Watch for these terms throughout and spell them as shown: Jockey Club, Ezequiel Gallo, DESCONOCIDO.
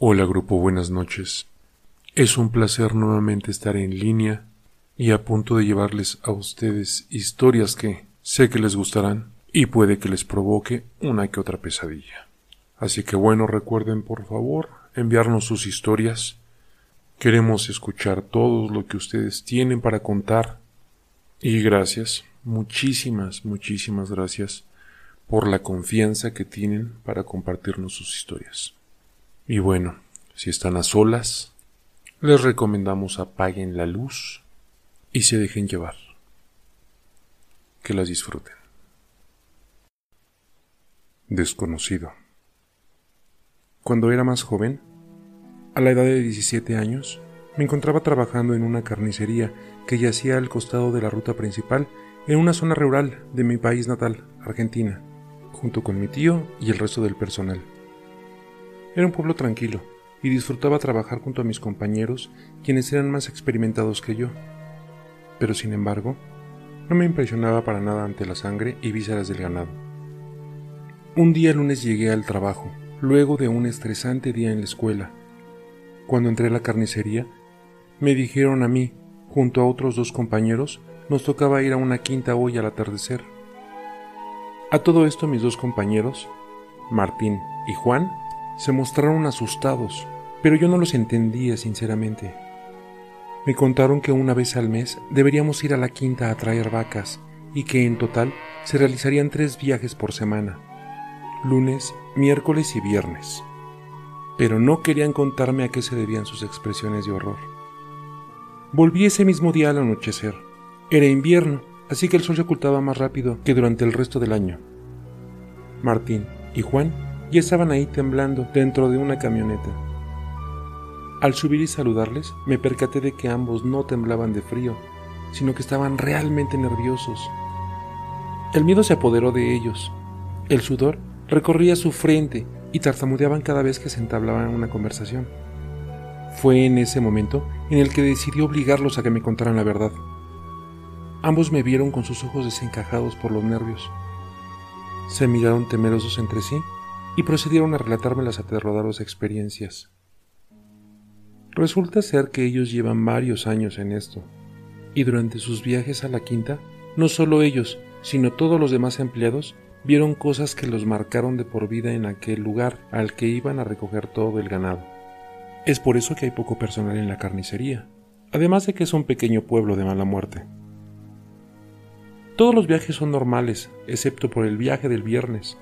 Hola grupo, buenas noches. Es un placer nuevamente estar en línea y a punto de llevarles a ustedes historias que sé que les gustarán y puede que les provoque una que otra pesadilla. Así que bueno, recuerden por favor enviarnos sus historias. Queremos escuchar todo lo que ustedes tienen para contar. Y gracias, muchísimas gracias por la confianza que tienen para compartirnos sus historias. Y bueno, si están a solas, les recomendamos apaguen la luz y se dejen llevar. Que las disfruten. Desconocido. Cuando era más joven, a la edad de 17 años, me encontraba trabajando en una carnicería que yacía al costado de la ruta principal en una zona rural de mi país natal, Argentina, junto con mi tío y el resto del personal. Era un pueblo tranquilo y disfrutaba trabajar junto a mis compañeros, quienes eran más experimentados que yo. Pero sin embargo, no me impresionaba para nada ante la sangre y vísceras del ganado. Un día lunes llegué al trabajo, luego de un estresante día en la escuela. Cuando entré a la carnicería, me dijeron a mí, junto a otros dos compañeros, nos tocaba ir a una quinta hoy al atardecer. A todo esto mis dos compañeros, Martín y Juan, se mostraron asustados, pero yo no los entendía sinceramente. Me contaron que una vez al mes deberíamos ir a la quinta a traer vacas y que en total se realizarían 3 viajes por semana, lunes, miércoles y viernes. Pero no querían contarme a qué se debían sus expresiones de horror. Volví ese mismo día al anochecer. Era invierno, así que el sol se ocultaba más rápido que durante el resto del año. Martín y Juan ya estaban ahí temblando dentro de una camioneta. Al subir y saludarles, me percaté de que ambos no temblaban de frío, sino que estaban realmente nerviosos. El miedo se apoderó de ellos. El sudor recorría su frente y tartamudeaban cada vez que se entablaban una conversación. Fue en ese momento en el que decidí obligarlos a que me contaran la verdad. Ambos me vieron con sus ojos desencajados por los nervios. Se miraron temerosos entre sí y procedieron a relatarme las aterradoras experiencias. Resulta ser que ellos llevan varios años en esto, y durante sus viajes a la quinta, no solo ellos, sino todos los demás empleados, vieron cosas que los marcaron de por vida en aquel lugar al que iban a recoger todo el ganado. Es por eso que hay poco personal en la carnicería, además de que es un pequeño pueblo de mala muerte. Todos los viajes son normales, excepto por el viaje del viernes.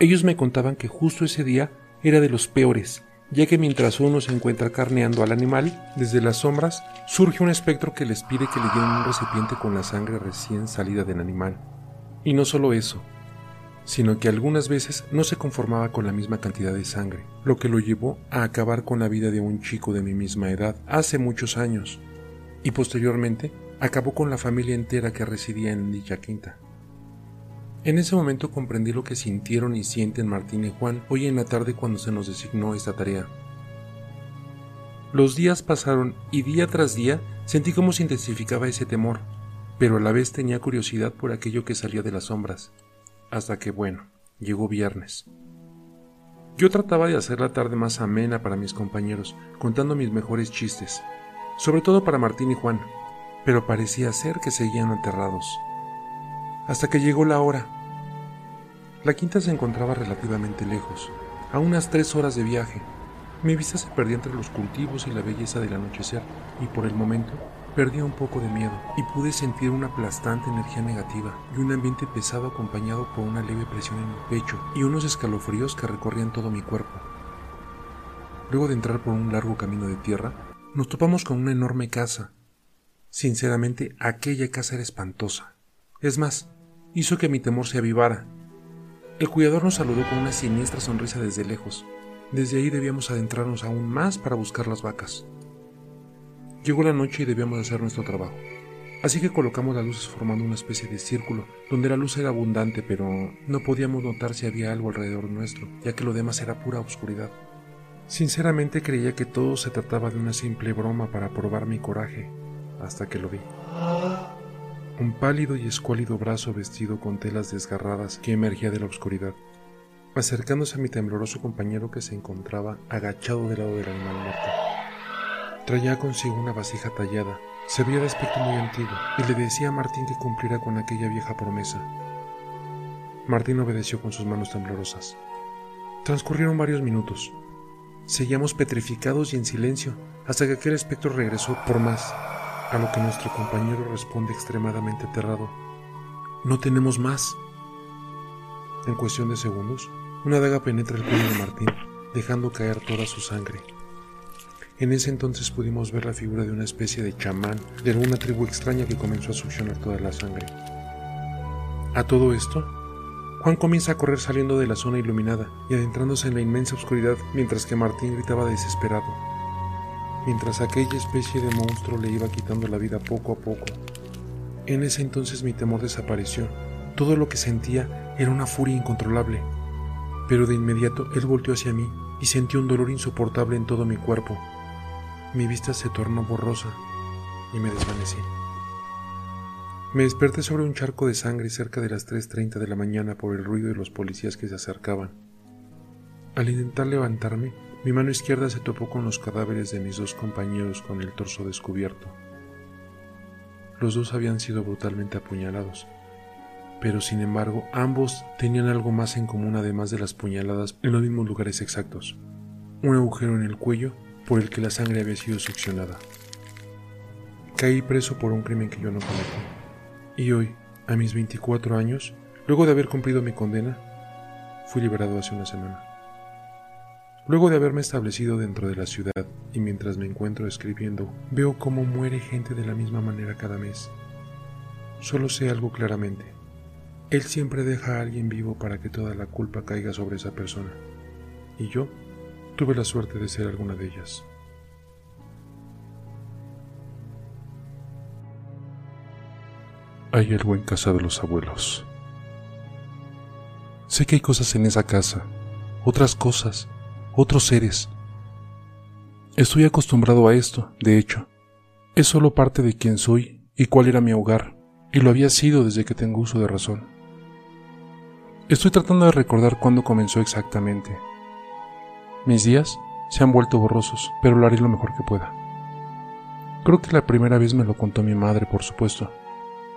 Ellos me contaban que justo ese día era de los peores, ya que mientras uno se encuentra carneando al animal, desde las sombras surge un espectro que les pide que le llenen un recipiente con la sangre recién salida del animal. Y no solo eso, sino que algunas veces no se conformaba con la misma cantidad de sangre, lo que lo llevó a acabar con la vida de un chico de mi misma edad hace muchos años, y posteriormente acabó con la familia entera que residía en dicha quinta. En ese momento comprendí lo que sintieron y sienten Martín y Juan hoy en la tarde cuando se nos designó esta tarea. Los días pasaron y día tras día sentí cómo se intensificaba ese temor, pero a la vez tenía curiosidad por aquello que salía de las sombras. Hasta que, bueno, llegó viernes. Yo trataba de hacer la tarde más amena para mis compañeros, contando mis mejores chistes, sobre todo para Martín y Juan, pero parecía ser que seguían aterrados. Hasta que llegó la hora. La quinta se encontraba relativamente lejos, a unas 3 horas de viaje. Mi vista se perdía entre los cultivos y la belleza del anochecer, y por el momento perdí un poco de miedo y pude sentir una aplastante energía negativa y un ambiente pesado acompañado por una leve presión en mi pecho y unos escalofríos que recorrían todo mi cuerpo. Luego de entrar por un largo camino de tierra, nos topamos con una enorme casa. Sinceramente, aquella casa era espantosa. Es más, hizo que mi temor se avivara. El cuidador nos saludó con una siniestra sonrisa desde lejos. Desde ahí debíamos adentrarnos aún más para buscar las vacas. Llegó la noche y debíamos hacer nuestro trabajo, así que colocamos las luces formando una especie de círculo, donde la luz era abundante, pero no podíamos notar si había algo alrededor nuestro, ya que lo demás era pura oscuridad. Sinceramente creía que todo se trataba de una simple broma para probar mi coraje, hasta que lo vi. Un pálido y escuálido brazo vestido con telas desgarradas que emergía de la oscuridad. acercándose a mi tembloroso compañero que se encontraba agachado del lado del animal muerto. Traía consigo una vasija tallada, se veía de aspecto muy antiguo, y le decía a Martín que cumpliera con aquella vieja promesa. Martín obedeció con sus manos temblorosas. Transcurrieron varios minutos. Seguíamos petrificados y en silencio, hasta que aquel espectro regresó por más, a lo que nuestro compañero responde extremadamente aterrado: «No tenemos más». En cuestión de segundos, una daga penetra el cuello de Martín, dejando caer toda su sangre. En ese entonces pudimos ver la figura de una especie de chamán de alguna tribu extraña que comenzó a succionar toda la sangre. A todo esto, Juan comienza a correr saliendo de la zona iluminada y adentrándose en la inmensa oscuridad, mientras que Martín gritaba desesperado. Mientras aquella especie de monstruo le iba quitando la vida poco a poco. En ese entonces mi temor desapareció. Todo lo que sentía era una furia incontrolable. Pero de inmediato él volteó hacia mí y sentí un dolor insoportable en todo mi cuerpo. Mi vista se tornó borrosa y me desvanecí. Me desperté sobre un charco de sangre cerca de las 3:30 de la mañana por el ruido de los policías que se acercaban. Al intentar levantarme, mi mano izquierda se topó con los cadáveres de mis dos compañeros con el torso descubierto. Los dos habían sido brutalmente apuñalados, pero sin embargo ambos tenían algo más en común además de las puñaladas en los mismos lugares exactos: un agujero en el cuello por el que la sangre había sido succionada. Caí preso por un crimen que yo no cometí. Y hoy, a mis 24 años, luego de haber cumplido mi condena, fui liberado hace una semana. Luego de haberme establecido dentro de la ciudad y mientras me encuentro escribiendo, veo cómo muere gente de la misma manera cada mes. Solo sé algo claramente: él siempre deja a alguien vivo para que toda la culpa caiga sobre esa persona. Y yo tuve la suerte de ser alguna de ellas. Hay algo en casa de los abuelos. Sé que hay cosas en esa casa, otras cosas, otros seres. Estoy acostumbrado a esto, de hecho. Es solo parte de quién soy y cuál era mi hogar, y lo había sido desde que tengo uso de razón. Estoy tratando de recordar cuándo comenzó exactamente. Mis días se han vuelto borrosos, pero lo haré lo mejor que pueda. Creo que la primera vez me lo contó mi madre, por supuesto,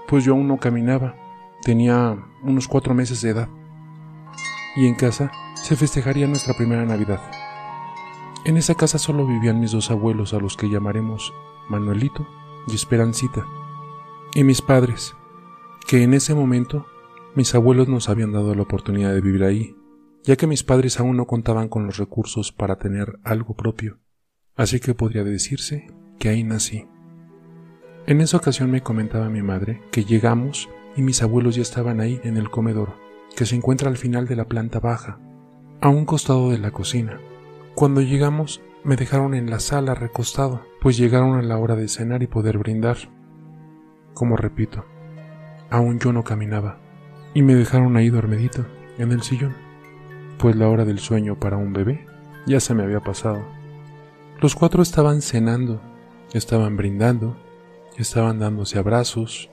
pues yo aún no caminaba, tenía unos 4 meses de edad, y en casa se festejaría nuestra primera Navidad. En esa casa solo vivían mis dos abuelos, a los que llamaremos Manuelito y Esperancita, y mis padres, que en ese momento mis abuelos nos habían dado la oportunidad de vivir ahí, ya que mis padres aún no contaban con los recursos para tener algo propio, así que podría decirse que ahí nací. En esa ocasión me comentaba mi madre que llegamos y mis abuelos ya estaban ahí en el comedor, que se encuentra al final de la planta baja, a un costado de la cocina. Cuando llegamos, me dejaron en la sala recostado, pues llegaron a la hora de cenar y poder brindar. Como repito, aún yo no caminaba, y me dejaron ahí dormidito, en el sillón, pues la hora del sueño para un bebé ya se me había pasado. Los 4 estaban cenando, estaban brindando, estaban dándose abrazos,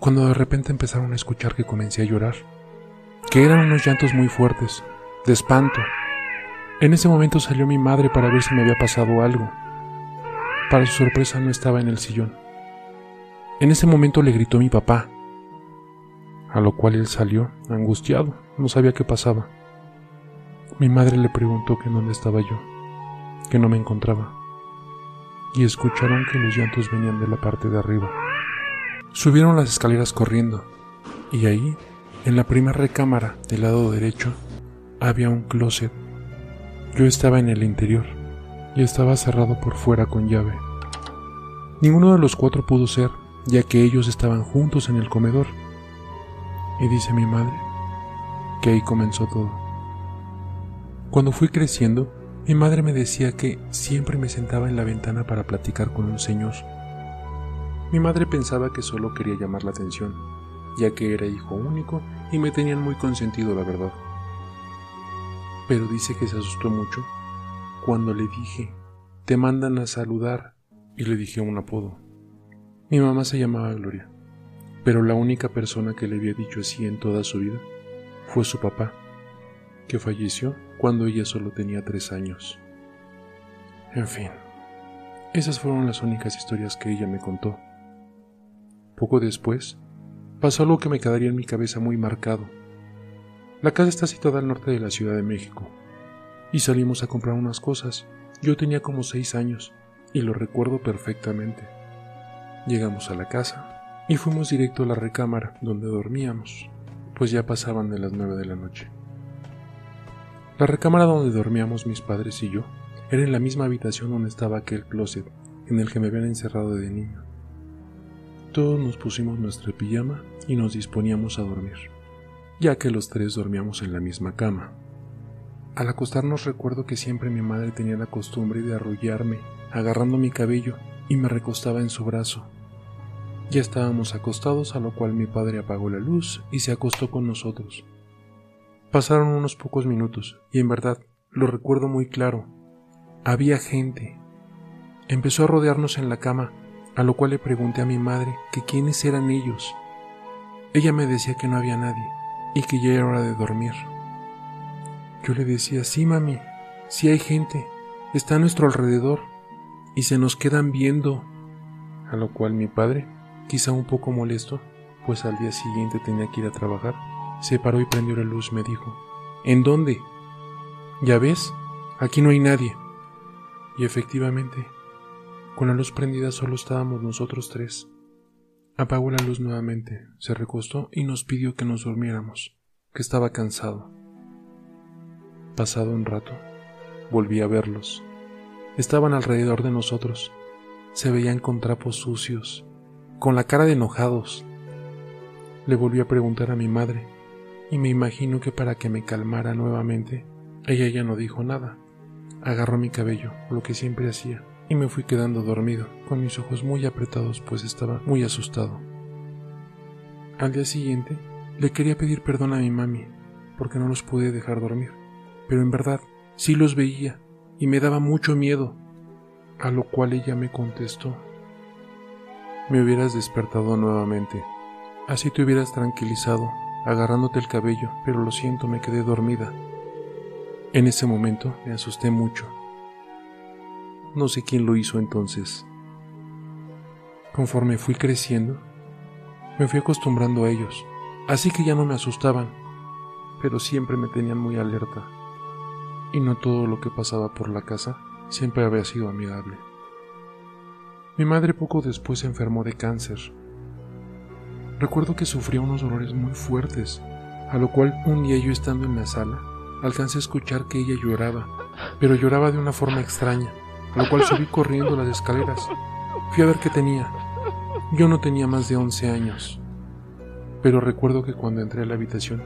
cuando de repente empezaron a escuchar que comencé a llorar, que eran unos llantos muy fuertes, de espanto. En ese momento salió mi madre para ver si me había pasado algo. Para su sorpresa no estaba en el sillón. En ese momento le gritó mi papá, a lo cual él salió, angustiado, no sabía qué pasaba. Mi madre le preguntó que en dónde estaba yo, que no me encontraba, y escucharon que los llantos venían de la parte de arriba. Subieron las escaleras corriendo, y ahí, en la primera recámara del lado derecho, había un closet. Yo estaba en el interior, y estaba cerrado por fuera con llave. Ninguno de los 4 pudo ser, ya que ellos estaban juntos en el comedor. Y dice mi madre que ahí comenzó todo. Cuando fui creciendo, mi madre me decía que siempre me sentaba en la ventana para platicar con un señor. Mi madre pensaba que solo quería llamar la atención, ya que era hijo único y me tenían muy consentido, la verdad. Pero dice que se asustó mucho cuando le dije: «Te mandan a saludar», y le dije un apodo. Mi mamá se llamaba Gloria, pero la única persona que le había dicho así en toda su vida fue su papá, que falleció cuando ella solo tenía 3 años. En fin, esas fueron las únicas historias que ella me contó. Poco después, pasó algo que me quedaría en mi cabeza muy marcado. La casa está situada al norte de la Ciudad de México, y salimos a comprar unas cosas. Yo tenía como 6 años, y lo recuerdo perfectamente. Llegamos a la casa, y fuimos directo a la recámara donde dormíamos, pues ya pasaban de las 9 de la noche. La recámara donde dormíamos mis padres y yo era en la misma habitación donde estaba aquel closet en el que me habían encerrado de niño. Todos nos pusimos nuestra pijama y nos disponíamos a dormir, ya que los 3 dormíamos en la misma cama. Al acostarnos recuerdo que siempre mi madre tenía la costumbre de arrullarme, agarrando mi cabello, y me recostaba en su brazo. Ya estábamos acostados, a lo cual mi padre apagó la luz y se acostó con nosotros. Pasaron unos pocos minutos, y en verdad, lo recuerdo muy claro. Había gente. Empezó a rodearnos en la cama, a lo cual le pregunté a mi madre que quiénes eran ellos. Ella me decía que no había nadie, y que ya era hora de dormir. Yo le decía, sí mami, sí hay gente, está a nuestro alrededor, y se nos quedan viendo. A lo cual mi padre, quizá un poco molesto, pues al día siguiente tenía que ir a trabajar, se paró y prendió la luz. Me dijo, ¿en dónde? ¿Ya ves? Aquí no hay nadie. Y efectivamente, con la luz prendida solo estábamos nosotros 3. Apagó la luz nuevamente, se recostó y nos pidió que nos durmiéramos, que estaba cansado. Pasado un rato, volví a verlos. Estaban alrededor de nosotros. Se veían con trapos sucios, con la cara de enojados. Le volví a preguntar a mi madre, y me imagino que para que me calmara nuevamente, ella ya no dijo nada. Agarró mi cabello, lo que siempre hacía, y me fui quedando dormido, con mis ojos muy apretados, pues estaba muy asustado. Al día siguiente, le quería pedir perdón a mi mami, porque no los pude dejar dormir, pero en verdad, sí los veía, y me daba mucho miedo. A lo cual ella me contestó, me hubieras despertado nuevamente, así te hubieras tranquilizado, agarrándote el cabello, pero lo siento, me quedé dormida. En ese momento me asusté mucho. No sé quién lo hizo entonces. Conforme fui creciendo, me fui acostumbrando a ellos, así que ya no me asustaban, pero siempre me tenían muy alerta, y no todo lo que pasaba por la casa siempre había sido amigable. Mi madre poco después se enfermó de cáncer. Recuerdo que sufría unos dolores muy fuertes, a lo cual un día yo estando en la sala, alcancé a escuchar que ella lloraba, pero lloraba de una forma extraña, a lo cual subí corriendo las escaleras. Fui a ver qué tenía. Yo no tenía más de 11 años, pero recuerdo que cuando entré a la habitación,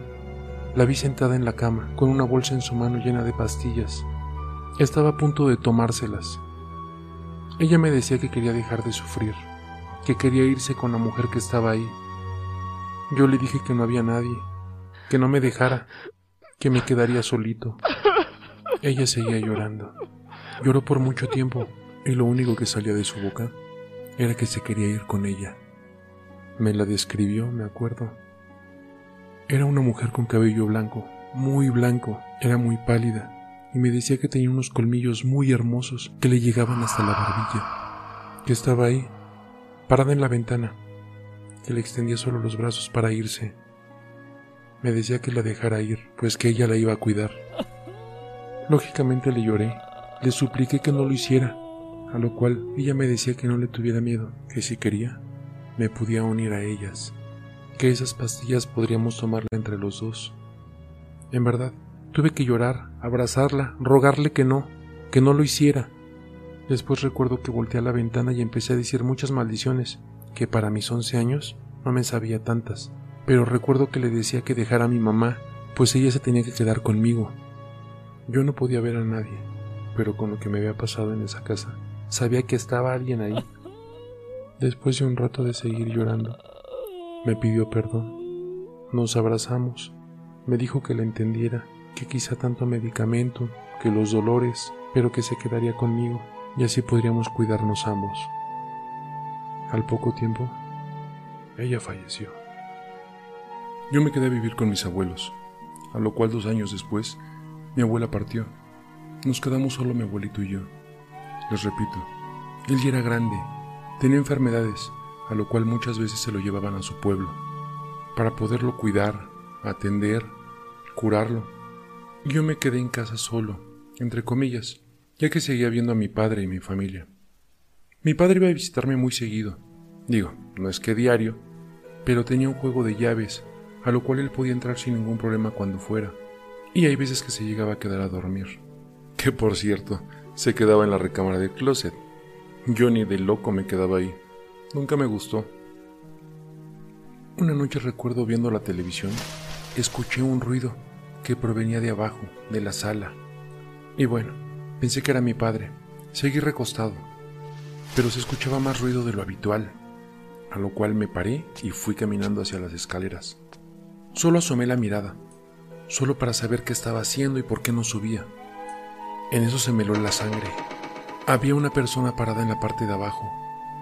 la vi sentada en la cama, con una bolsa en su mano llena de pastillas. Estaba a punto de tomárselas. Ella me decía que quería dejar de sufrir, que quería irse con la mujer que estaba ahí. Yo le dije que no había nadie, que no me dejara, que me quedaría solito. Ella seguía llorando. Lloró por mucho tiempo, y lo único que salía de su boca era que se quería ir con ella. Me la describió, me acuerdo. Era una mujer con cabello blanco, era muy pálida, y me decía que tenía unos colmillos muy hermosos que le llegaban hasta la barbilla, que estaba ahí, parada en la ventana, que le extendía solo los brazos para irse. Me decía que la dejara ir, pues que ella la iba a cuidar. Lógicamente le lloré, le supliqué que no lo hiciera, a lo cual ella me decía que no le tuviera miedo, que si quería, me podía unir a ellas, que esas pastillas podríamos tomarla entre los dos. En verdad, tuve que llorar, abrazarla, rogarle que no lo hiciera. Después recuerdo que volteé a la ventana y empecé a decir muchas maldiciones, que para mis 11 años no me sabía tantas, pero recuerdo que le decía que dejara a mi mamá, pues ella se tenía que quedar conmigo. Yo no podía ver a nadie, pero con lo que me había pasado en esa casa, sabía que estaba alguien ahí. Después de un rato de seguir llorando, me pidió perdón, nos abrazamos, me dijo que la entendiera, que quizá tanto medicamento, que los dolores, pero que se quedaría conmigo y así podríamos cuidarnos ambos. Al poco tiempo, ella falleció. Yo me quedé a vivir con mis abuelos, a lo cual 2 años después Mi abuela partió. Nos quedamos solo mi abuelito y yo. Les repito, él ya era grande, tenía enfermedades, a lo cual muchas veces se lo llevaban a su pueblo, para poderlo cuidar, atender, curarlo. Y yo me quedé en casa solo, entre comillas, ya que seguía viendo a mi padre y mi familia. Mi padre iba a visitarme muy seguido, digo, no es que diario, pero tenía un juego de llaves, a lo cual él podía entrar sin ningún problema cuando fuera, y hay veces que se llegaba a quedar a dormir, que por cierto, se quedaba en la recámara del closet. Yo ni de loco me quedaba ahí, nunca me gustó. Una noche recuerdo viendo la televisión, escuché un ruido que provenía de abajo, de la sala, y bueno, pensé que era mi padre, seguí recostado, pero se escuchaba más ruido de lo habitual, a lo cual me paré y fui caminando hacia las escaleras. Solo asomé la mirada, solo para saber qué estaba haciendo y por qué no subía. En eso se me heló la sangre. Había una persona parada en la parte de abajo.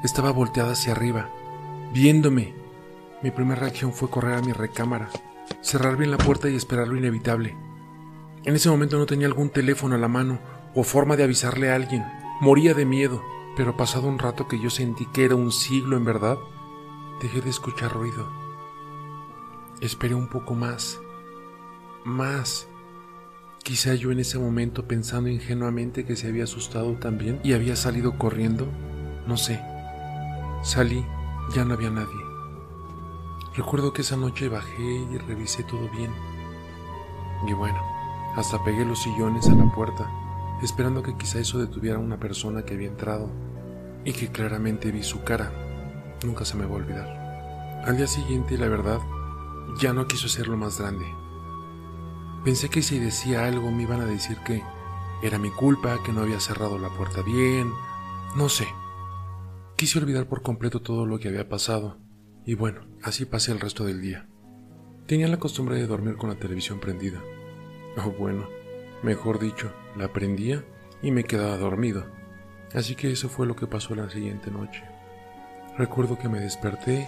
Estaba volteada hacia arriba, viéndome. Mi primera reacción fue correr a mi recámara, cerrar bien la puerta y esperar lo inevitable. En ese momento no tenía algún teléfono a la mano o forma de avisarle a alguien. Moría de miedo, pero pasado un rato que yo sentí que era un siglo en verdad, dejé de escuchar ruido. Esperé un poco más. Quizá yo en ese momento pensando ingenuamente que se había asustado también y había salido corriendo, no sé. Salí, ya no había nadie. Recuerdo que esa noche bajé y revisé todo bien. Y bueno, hasta pegué los sillones a la puerta, esperando que quizá eso detuviera a una persona que había entrado y que claramente vi su cara. Nunca se me va a olvidar. Al día siguiente, la verdad, ya no quiso hacerlo más grande. Pensé que si decía algo me iban a decir que era mi culpa, que no había cerrado la puerta bien, no sé. Quise olvidar por completo todo lo que había pasado, y bueno, así pasé el resto del día. Tenía la costumbre de dormir con la televisión prendida. O bueno, mejor dicho, la prendía y me quedaba dormido. Así que eso fue lo que pasó la siguiente noche. Recuerdo que me desperté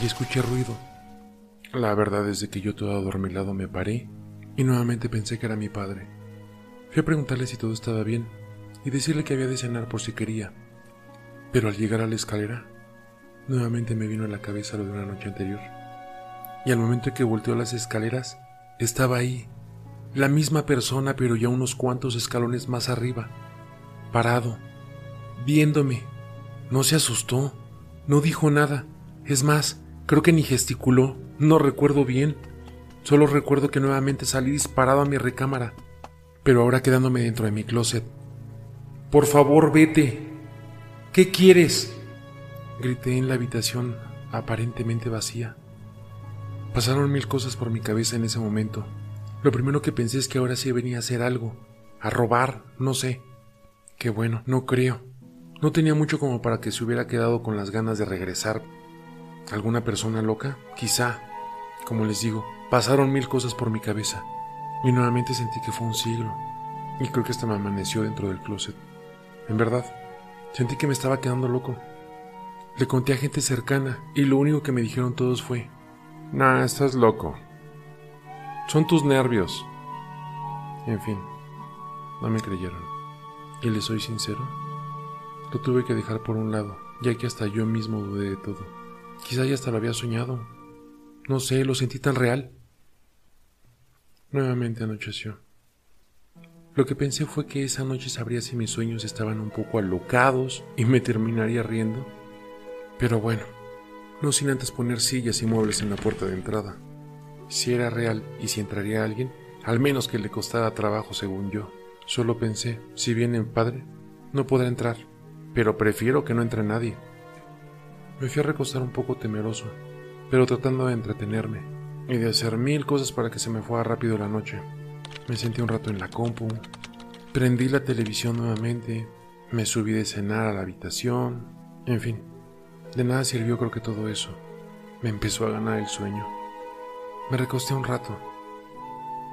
y escuché ruido. La verdad es de que yo todo adormilado me paré y nuevamente pensé que era mi padre. Fui a preguntarle si todo estaba bien y decirle que había de cenar por si quería. Pero al llegar a la escalera, nuevamente me vino a la cabeza lo de una noche anterior. Y al momento que volteó a las escaleras, estaba ahí, la misma persona pero ya unos cuantos escalones más arriba, parado, viéndome. No se asustó, no dijo nada, es más, creo que ni gesticuló. No recuerdo bien, solo recuerdo que nuevamente salí disparado a mi recámara, pero ahora quedándome dentro de mi closet. «Por favor, vete. ¿Qué quieres?», grité en la habitación aparentemente vacía. Pasaron mil cosas por mi cabeza en ese momento. Lo primero que pensé es que ahora sí venía a hacer algo, a robar, no sé. Que bueno, no creo. No tenía mucho como para que se hubiera quedado con las ganas de regresar. ¿Alguna persona loca? Quizá. Como les digo, pasaron mil cosas por mi cabeza y nuevamente sentí que fue un siglo y creo que hasta me amaneció dentro del closet. En verdad, sentí que me estaba quedando loco. Le conté a gente cercana y lo único que me dijeron todos fue: «Nah, estás loco. Son tus nervios». En fin, no me creyeron. Y les soy sincero, lo tuve que dejar por un lado, ya que hasta yo mismo dudé de todo. Quizá ya hasta lo había soñado. No sé, lo sentí tan real. Nuevamente anocheció. Lo que pensé fue que esa noche sabría si mis sueños estaban un poco alocados y me terminaría riendo. Pero bueno, no sin antes poner sillas y muebles en la puerta de entrada. Si era real y si entraría alguien, al menos que le costara trabajo según yo. Solo pensé, si viene mi padre, no podrá entrar, pero prefiero que no entre nadie. Me fui a recostar un poco temeroso, pero tratando de entretenerme y de hacer mil cosas para que se me fuera rápido la noche. Me senté un rato en la compu, prendí la televisión nuevamente, me subí de cenar a la habitación, en fin, de nada sirvió creo que todo eso. Me empezó a ganar el sueño. Me recosté un rato.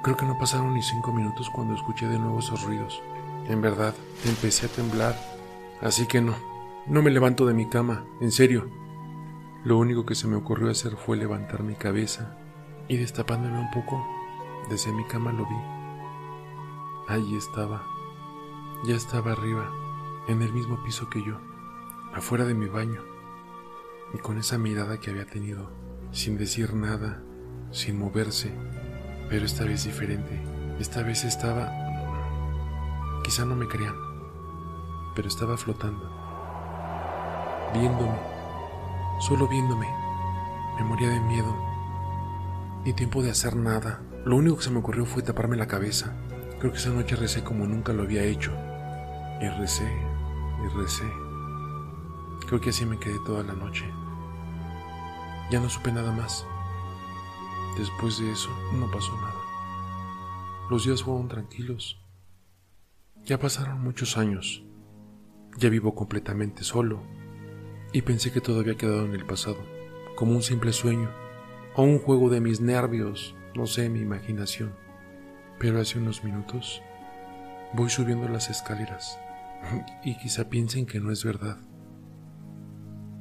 Creo que no pasaron ni 5 minutos cuando escuché de nuevo esos ruidos. En verdad, empecé a temblar, así que no me levanto de mi cama, en serio. Lo único que se me ocurrió hacer fue levantar mi cabeza y destapándome un poco, desde mi cama lo vi. Ahí estaba. Ya estaba arriba, en el mismo piso que yo, afuera de mi baño, y con esa mirada que había tenido, sin decir nada, sin moverse, pero esta vez diferente. Esta vez estaba... quizá no me crean, pero estaba flotando, viéndome, solo viéndome. Me moría de miedo, ni tiempo de hacer nada. Lo único que se me ocurrió fue taparme la cabeza. Creo que esa noche recé como nunca lo había hecho. Y recé, y recé. Creo que así me quedé toda la noche. Ya no supe nada más. Después de eso, no pasó nada. Los días fueron tranquilos. Ya pasaron muchos años. Ya vivo completamente solo. Y pensé que todo había quedado en el pasado, como un simple sueño, o un juego de mis nervios, no sé, mi imaginación. Pero hace unos minutos, voy subiendo las escaleras. Y quizá piensen que no es verdad,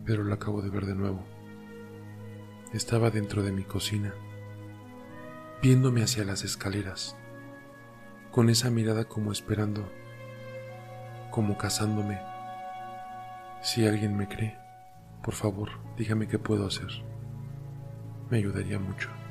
pero lo acabo de ver de nuevo. Estaba dentro de mi cocina, viéndome hacia las escaleras, con esa mirada como esperando, como cazándome. Si alguien me cree, por favor, dígame qué puedo hacer. Me ayudaría mucho.